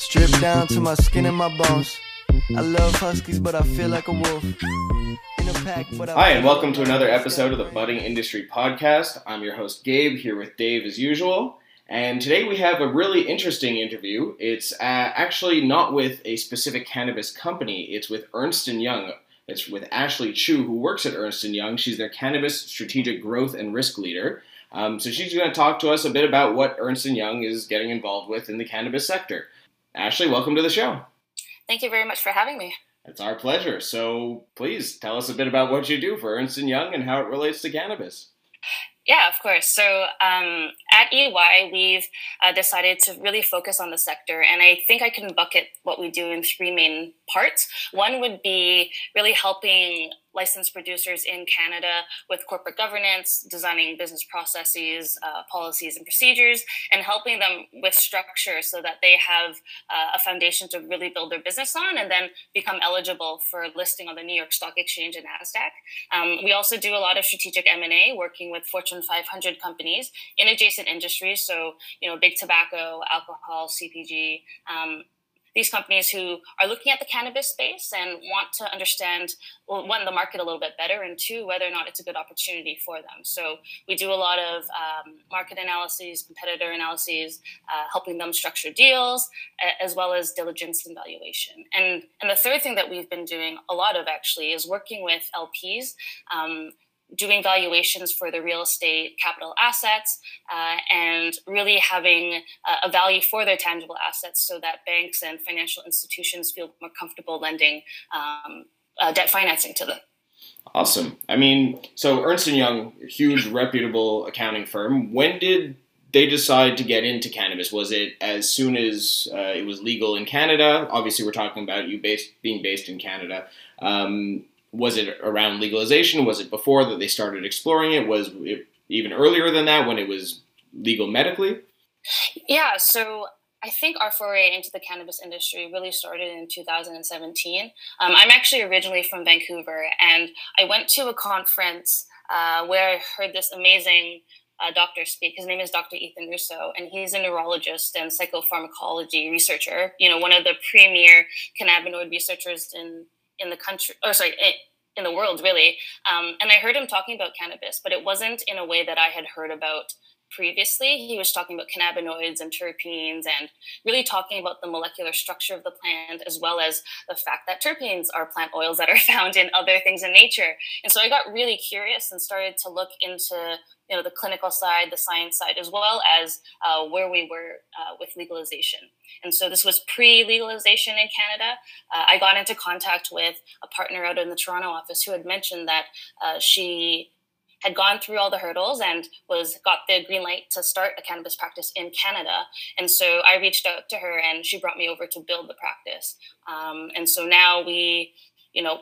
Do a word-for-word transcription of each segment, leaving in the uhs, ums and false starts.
Stripped down to my skin and my bones. I love huskies, but I feel like a wolf. In a pack, but I Hi, and welcome to another episode of the Budding Industry Podcast. I'm your host, Gabe, here with Dave as usual. And today we have a really interesting interview. It's uh, actually not with a specific cannabis company. It's with Ernst and Young. It's with Ashley Chu, who works at Ernst and Young. She's their cannabis strategic growth and risk leader. Um, so she's going to talk to us a bit about what Ernst and Young is getting involved with in the cannabis sector. Ashley, welcome to the show. Thank you very much for having me. It's our pleasure. So please tell us a bit about what you do for Ernst and Young and how it relates to cannabis. Yeah, of course. So um, at E Y, we've uh, decided to really focus on the sector. And I think I can bucket what we do in three main parts. One would be really helping licensed producers in Canada with corporate governance, designing business processes, uh, policies and procedures, and helping them with structure so that they have uh, a foundation to really build their business on and then become eligible for listing on the New York Stock Exchange and NASDAQ. Um, we also do a lot of strategic M and A, working with Fortune five hundred companies in adjacent industries, so you know, big tobacco, alcohol, C P G, um, these companies who are looking at the cannabis space and want to understand, well, one, the market a little bit better, and two, whether or not it's a good opportunity for them. So we do a lot of um, market analyses, competitor analyses, uh, helping them structure deals, as well as diligence and valuation. And, and the third thing that we've been doing a lot of, actually, is working with L Ps, um, doing valuations for the real estate capital assets uh, and really having uh, a value for their tangible assets so that banks and financial institutions feel more comfortable lending um, uh, debt financing to them. Awesome. I mean, so Ernst and Young, huge reputable accounting firm. When did they decide to get into cannabis? Was it as soon as uh, it was legal in Canada? Obviously, we're talking about you based, being based in Canada. Um, Was it around legalization? Was it before that they started exploring it? Was it even earlier than that when it was legal medically? Yeah, so I think our foray into the cannabis industry really started in two thousand seventeen. Um, I'm actually originally from Vancouver, and I went to a conference uh, where I heard this amazing Uh, doctor speak. His name is Doctor Ethan Russo, and he's a neurologist and psychopharmacology researcher. You know, one of the premier cannabinoid researchers in in the country, or sorry, in, in the world, really. Um, and I heard him talking about cannabis, but it wasn't in a way that I had heard about previously. He was talking about cannabinoids and terpenes and really talking about the molecular structure of the plant, as well as the fact that terpenes are plant oils that are found in other things in nature. And so I got really curious and started to look into, you know, the clinical side, the science side, as well as uh, where we were uh, with legalization. And so this was pre-legalization in Canada. Uh, I got into contact with a partner out in the Toronto office who had mentioned that uh, she had gone through all the hurdles and was got the green light to start a cannabis practice in Canada. And so I reached out to her and she brought me over to build the practice. Um, and so now we, you know,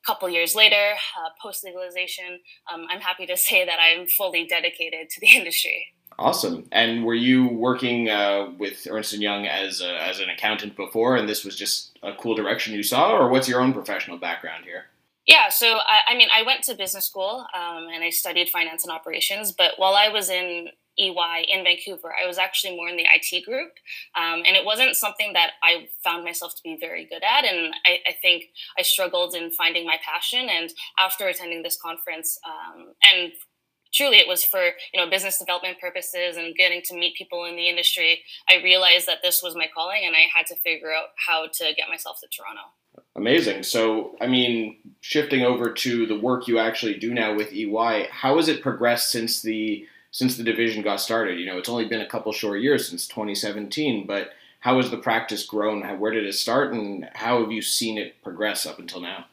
a couple years later, uh, post-legalization, um, I'm happy to say that I'm fully dedicated to the industry. Awesome. And were you working uh, with Ernst and Young as a, as an accountant before, and this was just a cool direction you saw, or what's your own professional background here? Yeah, so I, I mean, I went to business school um, and I studied finance and operations, but while I was in E Y in Vancouver, I was actually more in the I T group. Um, and it wasn't something that I found myself to be very good at. And I, I think I struggled in finding my passion. And after attending this conference, um, and truly it was for, you know, business development purposes and getting to meet people in the industry, I realized that this was my calling and I had to figure out how to get myself to Toronto. Amazing. So, I mean, shifting over to the work you actually do now with E Y, how has it progressed since the since the division got started? You know, it's only been a couple short years since twenty seventeen, but how has the practice grown? How, where did it start, and how have you seen it progress up until now?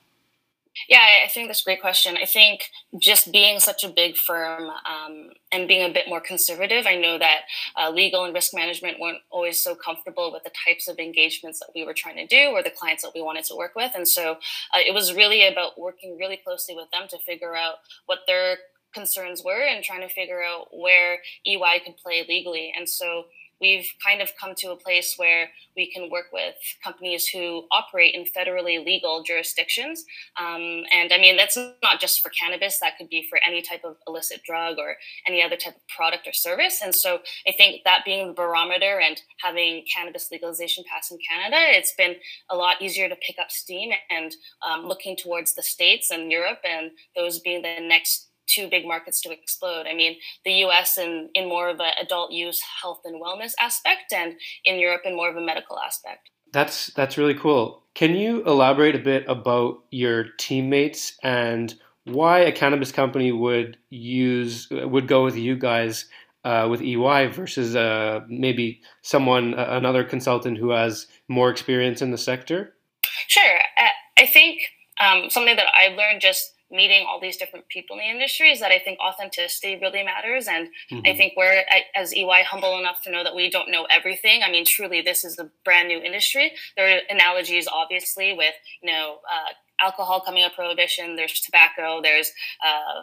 Yeah, I think that's a great question. I think just being such a big firm um, and being a bit more conservative, I know that uh, legal and risk management weren't always so comfortable with the types of engagements that we were trying to do or the clients that we wanted to work with. And so uh, it was really about working really closely with them to figure out what their concerns were and trying to figure out where E Y could play legally. And so we've kind of come to a place where we can work with companies who operate in federally legal jurisdictions. Um, and I mean, that's not just for cannabis, that could be for any type of illicit drug or any other type of product or service. And so I think that being the barometer and having cannabis legalization pass in Canada, it's been a lot easier to pick up steam and um, looking towards the States and Europe and those being the next two big markets to explode. I mean, the U S in, in more of an adult use health and wellness aspect, and in Europe in more of a medical aspect. That's that's really cool. Can you elaborate a bit about your teammates and why a cannabis company would use would go with you guys uh, with E Y versus uh, maybe someone, another consultant who has more experience in the sector? Sure. I think um, something that I've learned just meeting all these different people in the industry is that I think authenticity really matters. And mm-hmm. I think we're, as E Y, humble enough to know that we don't know everything. I mean, truly, this is a brand new industry. There are analogies, obviously, with, you know, uh, alcohol coming up prohibition, there's tobacco, there's uh,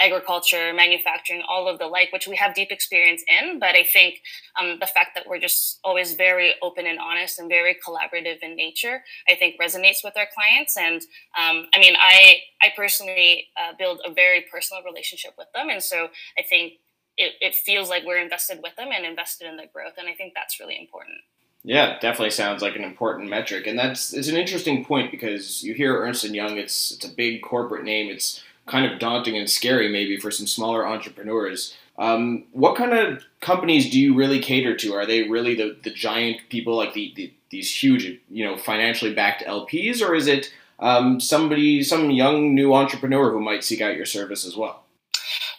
agriculture, manufacturing, all of the like, which we have deep experience in. But I think um, the fact that we're just always very open and honest and very collaborative in nature, I think resonates with our clients. And um, I mean, I, I personally uh, build a very personal relationship with them. And so I think it, it feels like we're invested with them and invested in their growth. And I think that's really important. Yeah, definitely sounds like an important metric. And that's, it's an interesting point because you hear Ernst and Young, it's, it's a big corporate name. It's kind of daunting and scary maybe for some smaller entrepreneurs. Um, what kind of companies do you really cater to? Are they really the, the giant people, like the, the these huge, you know, financially backed L Ps, or is it um, somebody, some young new entrepreneur who might seek out your service as well?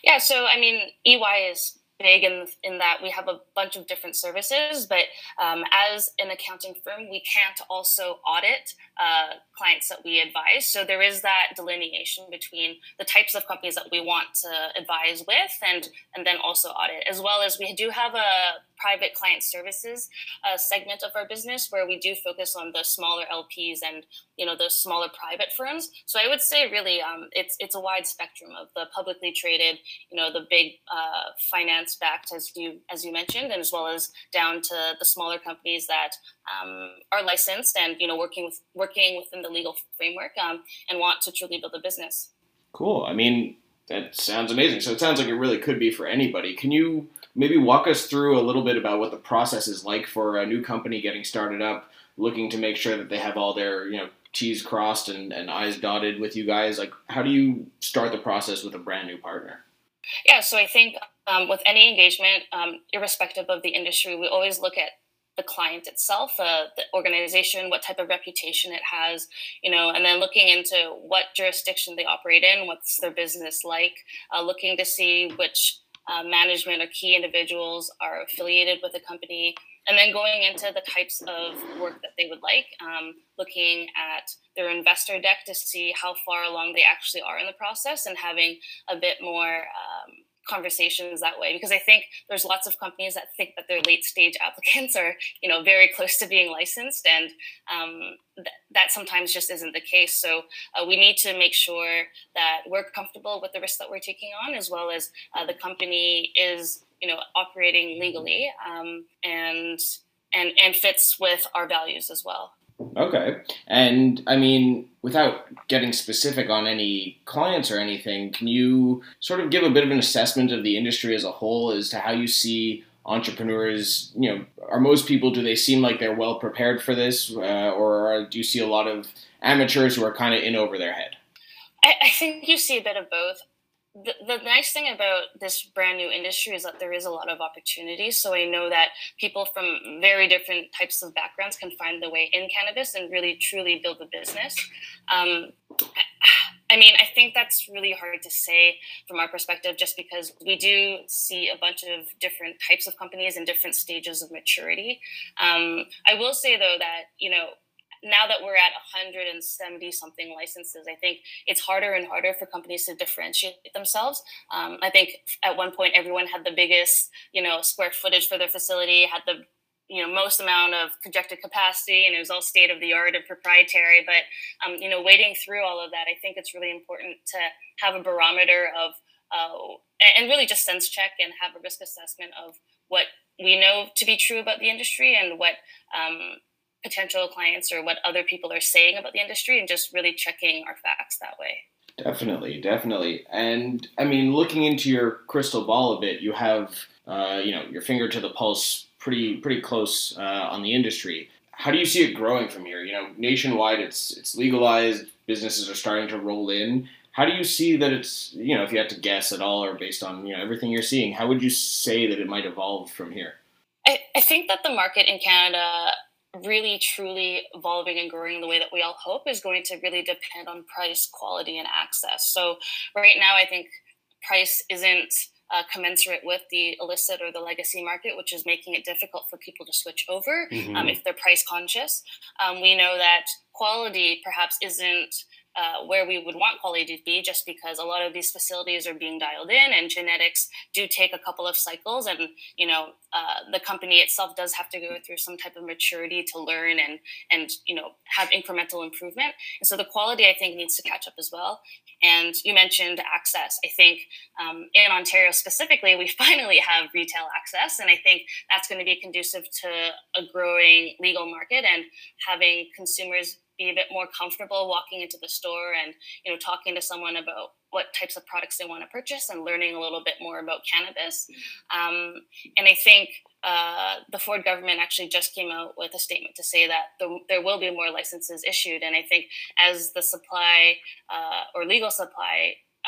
Yeah, so I mean, E Y is big in, in that we have a bunch of different services, but um, as an accounting firm, we can't also audit uh, clients that we advise. So there is that delineation between the types of companies that we want to advise with and, and then also audit, as well as we do have a private client services uh, segment of our business where we do focus on the smaller L Ps and, you know, those smaller private firms. So I would say really um, it's it's a wide spectrum of the publicly traded, you know, the big uh, finance backed, as you as you mentioned, and as well as down to the smaller companies that um, are licensed and, you know, working with working within the legal framework um, and want to truly build a business. Cool. I mean, that sounds amazing. So it sounds like it really could be for anybody. Can you maybe walk us through a little bit about what the process is like for a new company getting started up, looking to make sure that they have all their, you know, T's crossed and, and I's dotted with you guys? Like, how do you start the process with a brand new partner? Yeah, so I think um, with any engagement, um, irrespective of the industry, we always look at the client itself, uh, the organization, what type of reputation it has, you know, and then looking into what jurisdiction they operate in, what's their business like, uh, looking to see which Uh, management or key individuals are affiliated with the company, and then going into the types of work that they would like, um, looking at their investor deck to see how far along they actually are in the process and having a bit more um, conversations that way. Because I think there's lots of companies that think that their late stage applicants are, you know, very close to being licensed, and um, th- that sometimes just isn't the case. So uh, we need to make sure that we're comfortable with the risk that we're taking on, as well as uh, the company is, you know, operating legally um, and and and fits with our values as well. Okay. And I mean, without getting specific on any clients or anything, can you sort of give a bit of an assessment of the industry as a whole as to how you see entrepreneurs? You know, are most people, do they seem like they're well prepared for this, uh, or do you see a lot of amateurs who are kind of in over their head? I, I think you see a bit of both. The, the nice thing about this brand new industry is that there is a lot of opportunity. So I know that people from very different types of backgrounds can find their way in cannabis and really truly build a business. Um, I, I mean, I think that's really hard to say from our perspective, just because we do see a bunch of different types of companies in different stages of maturity. Um, I will say, though, that, you know, now that we're at one hundred seventy something licenses, I think it's harder and harder for companies to differentiate themselves. Um, I think at one point everyone had the biggest, you know, square footage for their facility, had the, you know, most amount of projected capacity, and it was all state of the art and proprietary. But um, you know, wading through all of that, I think it's really important to have a barometer of, uh, and really just sense check and have a risk assessment of what we know to be true about the industry and what um, potential clients or what other people are saying about the industry, and just really checking our facts that way. Definitely, definitely. And I mean, looking into your crystal ball a bit, you have, uh, you know, your finger to the pulse pretty, pretty close uh, on the industry. How do you see it growing from here? You know, nationwide, it's it's legalized, businesses are starting to roll in. How do you see that it's, you know, if you had to guess at all or based on, you know, everything you're seeing, how would you say that it might evolve from here? I, I think that the market in Canada really truly evolving and growing the way that we all hope is going to really depend on price, quality, and access. So right now, I think price isn't uh, commensurate with the illicit or the legacy market, which is making it difficult for people to switch over mm-hmm. um, if they're price conscious. Um, we know that quality perhaps isn't Uh, where we would want quality to be, just because a lot of these facilities are being dialed in, and genetics do take a couple of cycles, and you know uh, the company itself does have to go through some type of maturity to learn and and you know have incremental improvement. And so the quality, I think, needs to catch up as well. And you mentioned access. I think um, in Ontario specifically, we finally have retail access, and I think that's going to be conducive to a growing legal market and having consumers be a bit more comfortable walking into the store and, you know, talking to someone about what types of products they want to purchase and learning a little bit more about cannabis. Um, and I think uh, the Ford government actually just came out with a statement to say that the, there will be more licenses issued. And I think as the supply uh, or legal supply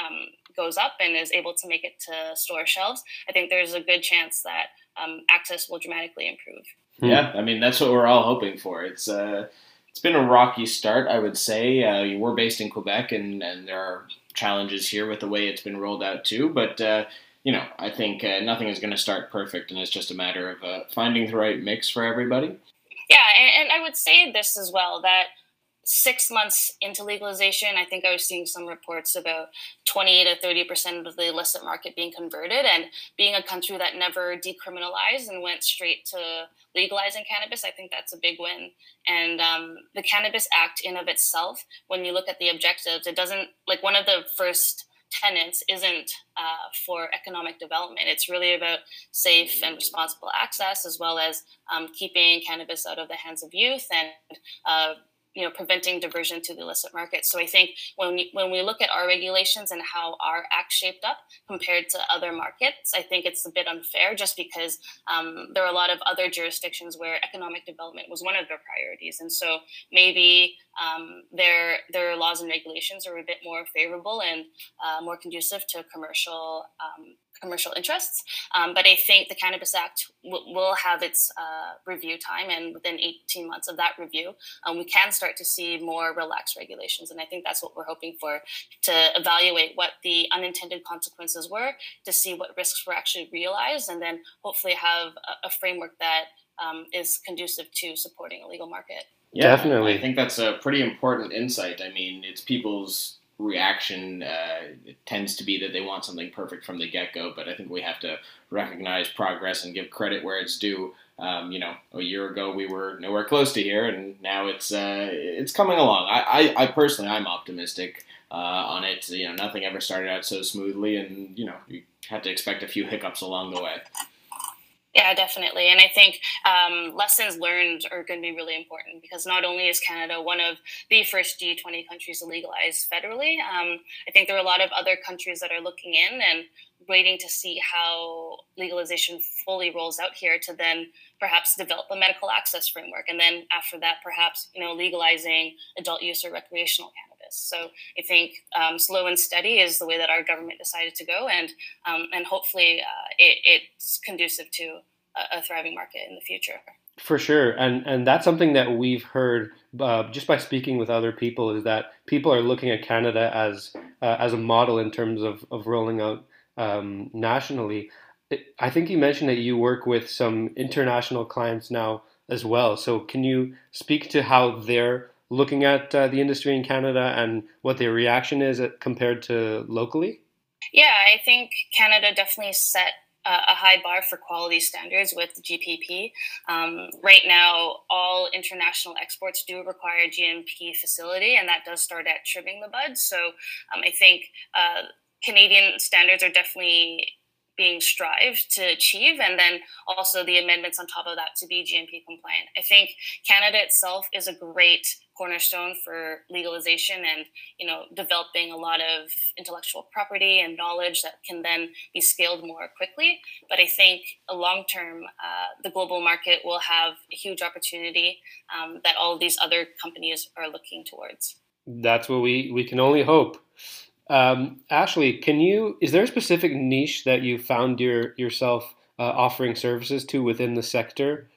um, goes up and is able to make it to store shelves, I think there's a good chance that um, access will dramatically improve. Yeah, I mean, that's what we're all hoping for. It's uh... It's been a rocky start, I would say. Uh, we're based in Quebec, and, and there are challenges here with the way it's been rolled out too. But, uh, you know, I think uh, nothing is going to start perfect, and it's just a matter of uh, finding the right mix for everybody. Yeah, and, and I would say this as well, that six months into legalization, I think I was seeing some reports about twenty to thirty percent of the illicit market being converted. And being a country that never decriminalized and went straight to legalizing cannabis, I think that's a big win. And um, the Cannabis Act in of itself, when you look at the objectives, it doesn't, like, one of the first tenants isn't uh, for economic development. It's really about safe and responsible access, as well as um, keeping cannabis out of the hands of youth and uh, you know, preventing diversion to the illicit market. So I think when we, when we look at our regulations and how our act shaped up compared to other markets, I think it's a bit unfair, just because um, there are a lot of other jurisdictions where economic development was one of their priorities. And so maybe um, their their laws and regulations are a bit more favorable and uh, more conducive to commercial um, commercial interests. Um, but I think the Cannabis Act w- will have its uh, review time, and within eighteen months of that review, um, we can start to see more relaxed regulations. And I think that's what we're hoping for, to evaluate what the unintended consequences were, to see what risks were actually realized, and then hopefully have a, a framework that um, is conducive to supporting a legal market. Yeah, definitely. I think that's a pretty important insight. I mean, it's people's reaction uh, it tends to be that they want something perfect from the get-go, but I think we have to recognize progress and give credit where it's due. Um, you know, a year ago we were nowhere close to here, and now it's uh, it's coming along. I, I, I personally, I'm optimistic uh, on it. You know, nothing ever started out so smoothly, and you know, you have to expect a few hiccups along the way. Yeah, definitely. And I think um, lessons learned are going to be really important, because not only is Canada one of the first G twenty countries to legalize federally, um, I think there are a lot of other countries that are looking in and waiting to see how legalization fully rolls out here, to then perhaps develop a medical access framework. And then after that, perhaps, you know, legalizing adult use or recreational cannabis. So I think um, slow and steady is the way that our government decided to go, and um, and hopefully uh, it, it's conducive to a, a thriving market in the future. For sure, and and that's something that we've heard uh, just by speaking with other people, is that people are looking at Canada as uh, as a model in terms of of rolling out um, nationally. I think you mentioned that you work with some international clients now as well. So can you speak to how they're looking at uh, the industry in Canada and what their reaction is at, compared to locally? Yeah, I think Canada definitely set uh, a high bar for quality standards with the G P P. Um, right now, all international exports do require a G M P facility, and that does start at trimming the bud. So um, I think uh, Canadian standards are definitely being strived to achieve, and then also the amendments on top of that to be G M P compliant. I think Canada itself is a great cornerstone for legalization and, you know, developing a lot of intellectual property and knowledge that can then be scaled more quickly. But I think long term, uh, the global market will have a huge opportunity um, that all of these other companies are looking towards. That's what we, we can only hope. Um, Ashley, can you, is there a specific niche that you found your, yourself uh, offering services to within the sector?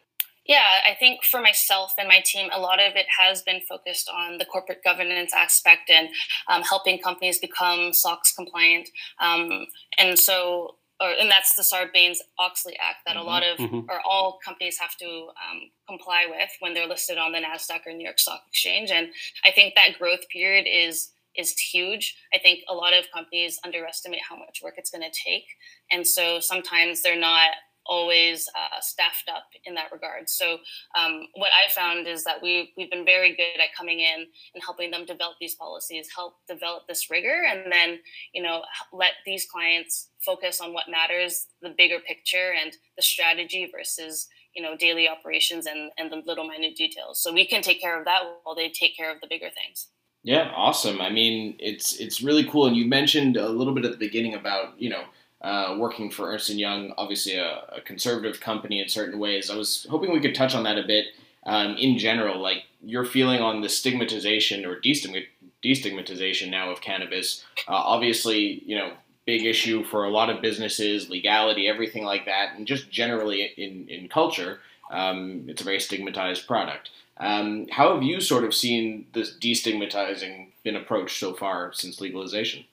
Yeah, I think for myself and my team, a lot of it has been focused on the corporate governance aspect and um, helping companies become SOX compliant. Um, and so, or, and that's the Sarbanes-Oxley Act that mm-hmm. a lot of, mm-hmm. or all companies have to um, comply with when they're listed on the NASDAQ or New York Stock Exchange. And I think that growth period is is huge. I think a lot of companies underestimate how much work it's going to take. And so sometimes they're not always uh, staffed up in that regard. So um, what I found is that we, we've been very good at coming in and helping them develop these policies, help develop this rigor, and then, you know, let these clients focus on what matters, the bigger picture and the strategy versus, you know, daily operations and, and the little minute details. So we can take care of that while they take care of the bigger things. Yeah, awesome. I mean, it's it's really cool. And you mentioned a little bit at the beginning about, you know, uh, working for Ernst and Young, obviously a, a conservative company in certain ways. I was hoping we could touch on that a bit um, in general, like your feeling on the stigmatization or destigmatization now of cannabis. Uh, obviously, you know, big issue for a lot of businesses, legality, everything like that, and just generally in, in culture. Um, it's a very stigmatized product. Um, how have you sort of seen this destigmatizing been approached so far since legalization?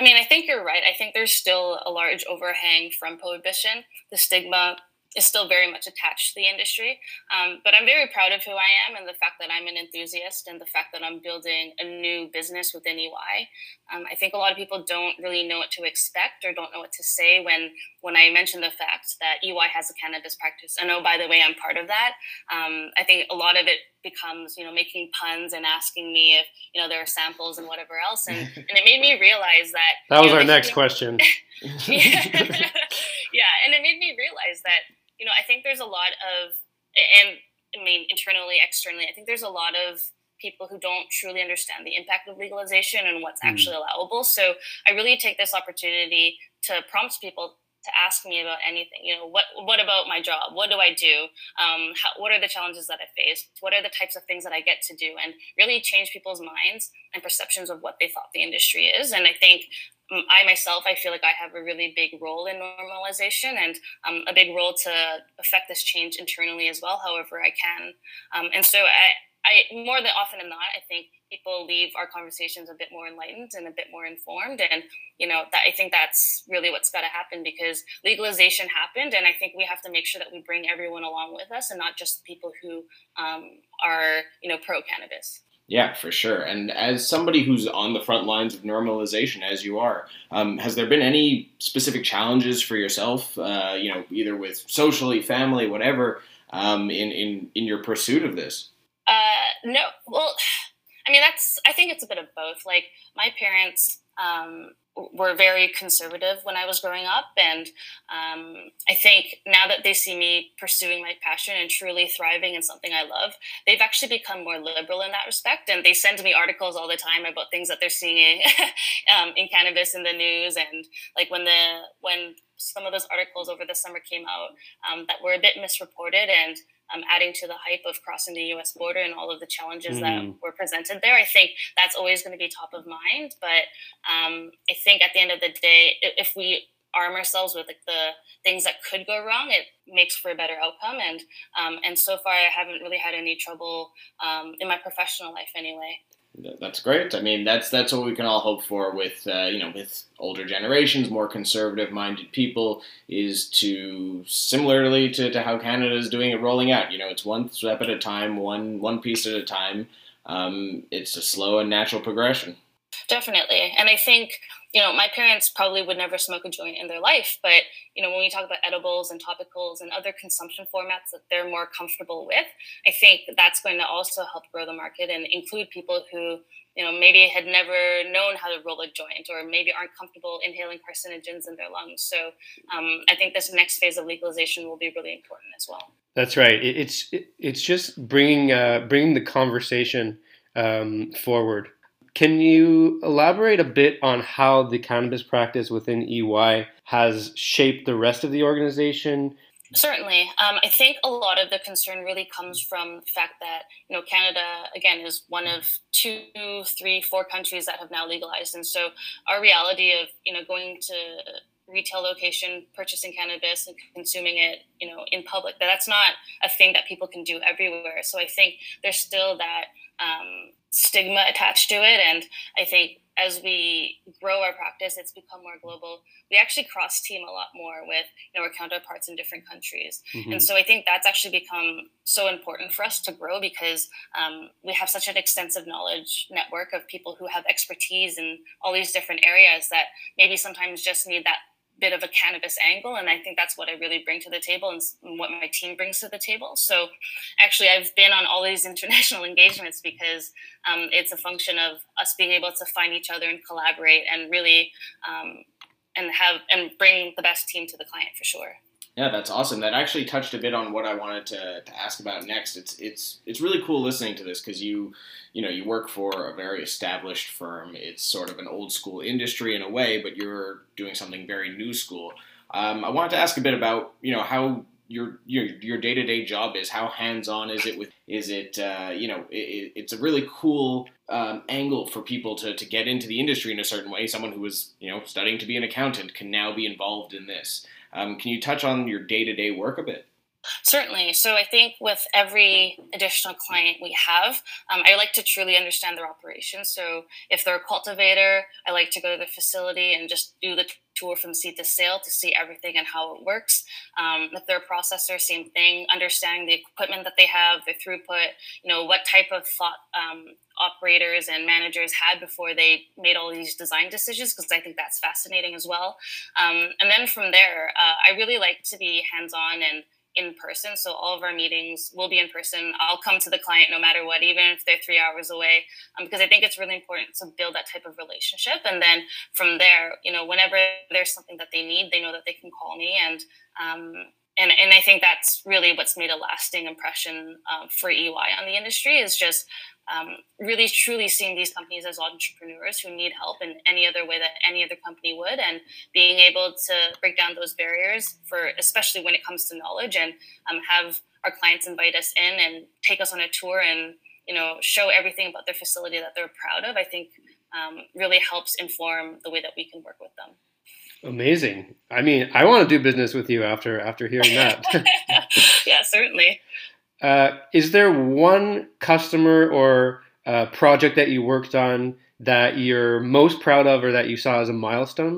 I mean, I think you're right. I think there's still a large overhang from prohibition. The stigma is still very much attached to the industry. Um, but I'm very proud of who I am and the fact that I'm an enthusiast and the fact that I'm building a new business within E Y. Um, I think a lot of people don't really know what to expect or don't know what to say when, when I mention the fact that E Y has a cannabis practice. And oh, by the way, I'm part of that. Um, I think a lot of it becomes, you know, making puns and asking me if, you know, there are samples and whatever else. And, and it made me realize that. That was know, our next me, question. yeah. yeah. And it made me realize that, you know, I think there's a lot of, and I mean, internally, externally, I think there's a lot of people who don't truly understand the impact of legalization and what's mm. actually allowable. So I really take this opportunity to prompt people to ask me about anything. You know, what what about my job? What do I do? Um, how, what are the challenges that I face? What are the types of things that I get to do? And really change people's minds and perceptions of what they thought the industry is. And I think I myself, I feel like I have a really big role in normalization and um, a big role to affect this change internally as well, however I can. Um, and so I, I, more than often than not, I think people leave our conversations a bit more enlightened and a bit more informed. And, you know, that, I think that's really what's got to happen, because legalization happened. And I think we have to make sure that we bring everyone along with us and not just people who um, are, you know, pro-cannabis. Yeah, for sure. And as somebody who's on the front lines of normalization, as you are, um, has there been any specific challenges for yourself, uh, you know, either with socially, family, whatever, um, in, in, in your pursuit of this? Uh, no. Well, I mean, that's, I think it's a bit of both. Like my parents um, were very conservative when I was growing up. And um, I think now that they see me pursuing my passion and truly thriving in something I love, they've actually become more liberal in that respect. And they send me articles all the time about things that they're seeing um, in cannabis in the news. And like when the, when some of those articles over the summer came out um, that were a bit misreported and Um, adding to the hype of crossing the U S border and all of the challenges mm. that were presented there. I think that's always going to be top of mind. But um, I think at the end of the day, if we arm ourselves with like the things that could go wrong, it makes for a better outcome. And um, and so far, I haven't really had any trouble um, in my professional life anyway. That's great. I mean, that's that's what we can all hope for with, uh, you know, with older generations, more conservative minded people, is to similarly to, to how Canada is doing it, rolling out. You know, it's one step at a time, one one piece at a time. Um, it's a slow and natural progression. Definitely. And I think, you know, my parents probably would never smoke a joint in their life, but, you know, when we talk about edibles and topicals and other consumption formats that they're more comfortable with, I think that's going to also help grow the market and include people who, you know, maybe had never known how to roll a joint or maybe aren't comfortable inhaling carcinogens in their lungs. So um, I think this next phase of legalization will be really important as well. That's right. It's it's just bringing uh, bringing the conversation um, forward. Can you elaborate a bit on how the cannabis practice within E Y has shaped the rest of the organization? Certainly. Um, I think a lot of the concern really comes from the fact that, you know, Canada, again, is one of two, three, four countries that have now legalized. And so our reality of, you know, going to retail location, purchasing cannabis and consuming it, you know, in public, that that's not a thing that people can do everywhere. So I think there's still that um, stigma attached to it. And I think as we grow our practice, it's become more global. We actually cross team a lot more with, you know, our counterparts in different countries. Mm-hmm. And so I think that's actually become so important for us to grow because um, we have such an extensive knowledge network of people who have expertise in all these different areas that maybe sometimes just need that bit of a cannabis angle. And I think that's what I really bring to the table and what my team brings to the table. So actually I've been on all these international engagements because um, it's a function of us being able to find each other and collaborate and really um, and have and bring the best team to the client for sure. Yeah, that's awesome. That actually touched a bit on what I wanted to, to ask about next. It's it's it's really cool listening to this because you you know you work for a very established firm. It's sort of an old school industry in a way, but you're doing something very new school. Um, I wanted to ask a bit about you know how your your your day to day job is. How hands on is it with? Is it uh, you know it, it's a really cool um, angle for people to to get into the industry in a certain way. Someone who was you know studying to be an accountant can now be involved in this. Um, can you touch on your day-to-day work a bit? Certainly. So I think with every additional client we have, um, I like to truly understand their operations. So if they're a cultivator, I like to go to the facility and just do the tour from seed to sale to see everything and how it works. Um, if they're a processor, same thing, understanding the equipment that they have, their throughput, you know, what type of thought um, operators and managers had before they made all these design decisions, because I think that's fascinating as well. Um, and then from there, uh, I really like to be hands-on and in person. So all of our meetings will be in person. I'll come to the client no matter what, even if they're three hours away, um, because I think it's really important to build that type of relationship. And then from there, you know, whenever there's something that they need, they know that they can call me. And um, and, and I think that's really what's made a lasting impression um, for E Y on the industry is just um, really truly seeing these companies as entrepreneurs who need help in any other way that any other company would, and being able to break down those barriers for, especially when it comes to knowledge, and um, have our clients invite us in and take us on a tour and, you know, show everything about their facility that they're proud of, I think um, really helps inform the way that we can work with them. Amazing. I mean, I want to do business with you after after hearing that. Yeah, certainly. Uh, is there one customer or uh, project that you worked on that you're most proud of or that you saw as a milestone?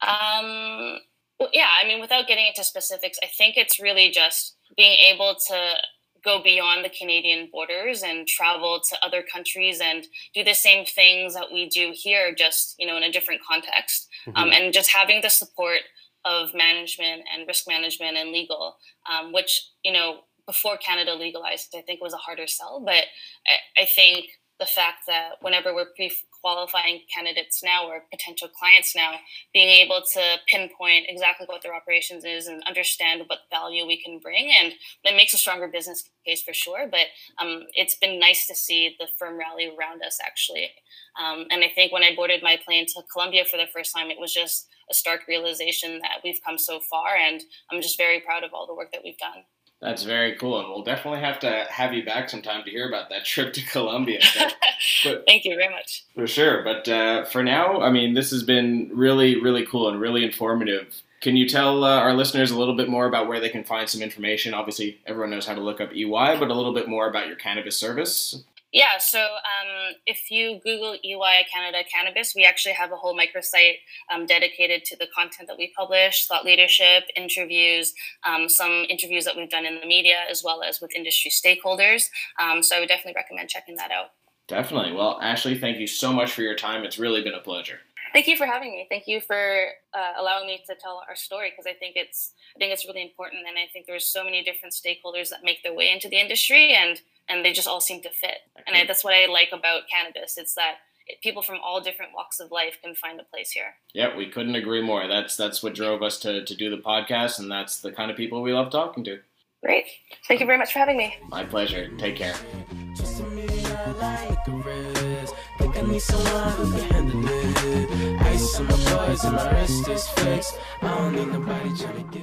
Um, well, yeah, I mean, without getting into specifics, I think it's really just being able to go beyond the Canadian borders and travel to other countries and do the same things that we do here, just, you know, in a different context. Mm-hmm. Um, and just having the support of management and risk management and legal, um, which, you know, before Canada legalized, I think was a harder sell. But I, I think the fact that whenever we're pre-qualifying candidates now or potential clients now, being able to pinpoint exactly what their operations is and understand what value we can bring, and that makes a stronger business case for sure. But um, it's been nice to see the firm rally around us, actually. Um, and I think when I boarded my plane to Colombia for the first time, it was just a stark realization that we've come so far, and I'm just very proud of all the work that we've done. That's very cool, and we'll definitely have to have you back sometime to hear about that trip to Colombia. But, thank you very much. For sure, but uh, for now, I mean, this has been really, really cool and really informative. Can you tell uh, our listeners a little bit more about where they can find some information? Obviously, everyone knows how to look up E Y, but a little bit more about your cannabis service. Yeah, so um, if you Google E Y Canada Cannabis, we actually have a whole microsite um, dedicated to the content that we publish, thought leadership, interviews, um, some interviews that we've done in the media, as well as with industry stakeholders. Um, so I would definitely recommend checking that out. Definitely. Well, Ashley, thank you so much for your time. It's really been a pleasure. Thank you for having me. Thank you for uh, allowing me to tell our story, because I think it's I think it's really important, and I think there's so many different stakeholders that make their way into the industry, and and they just all seem to fit. Okay. And I, that's what I like about cannabis. It's that people from all different walks of life can find a place here. Yeah, we couldn't agree more. That's that's what drove us to to do the podcast, and that's the kind of people we love talking to. Great. Thank you very much for having me. My pleasure. Take care. I need someone who can handle it. Ice on my boys and my wrist is fixed. I don't need nobody trying to get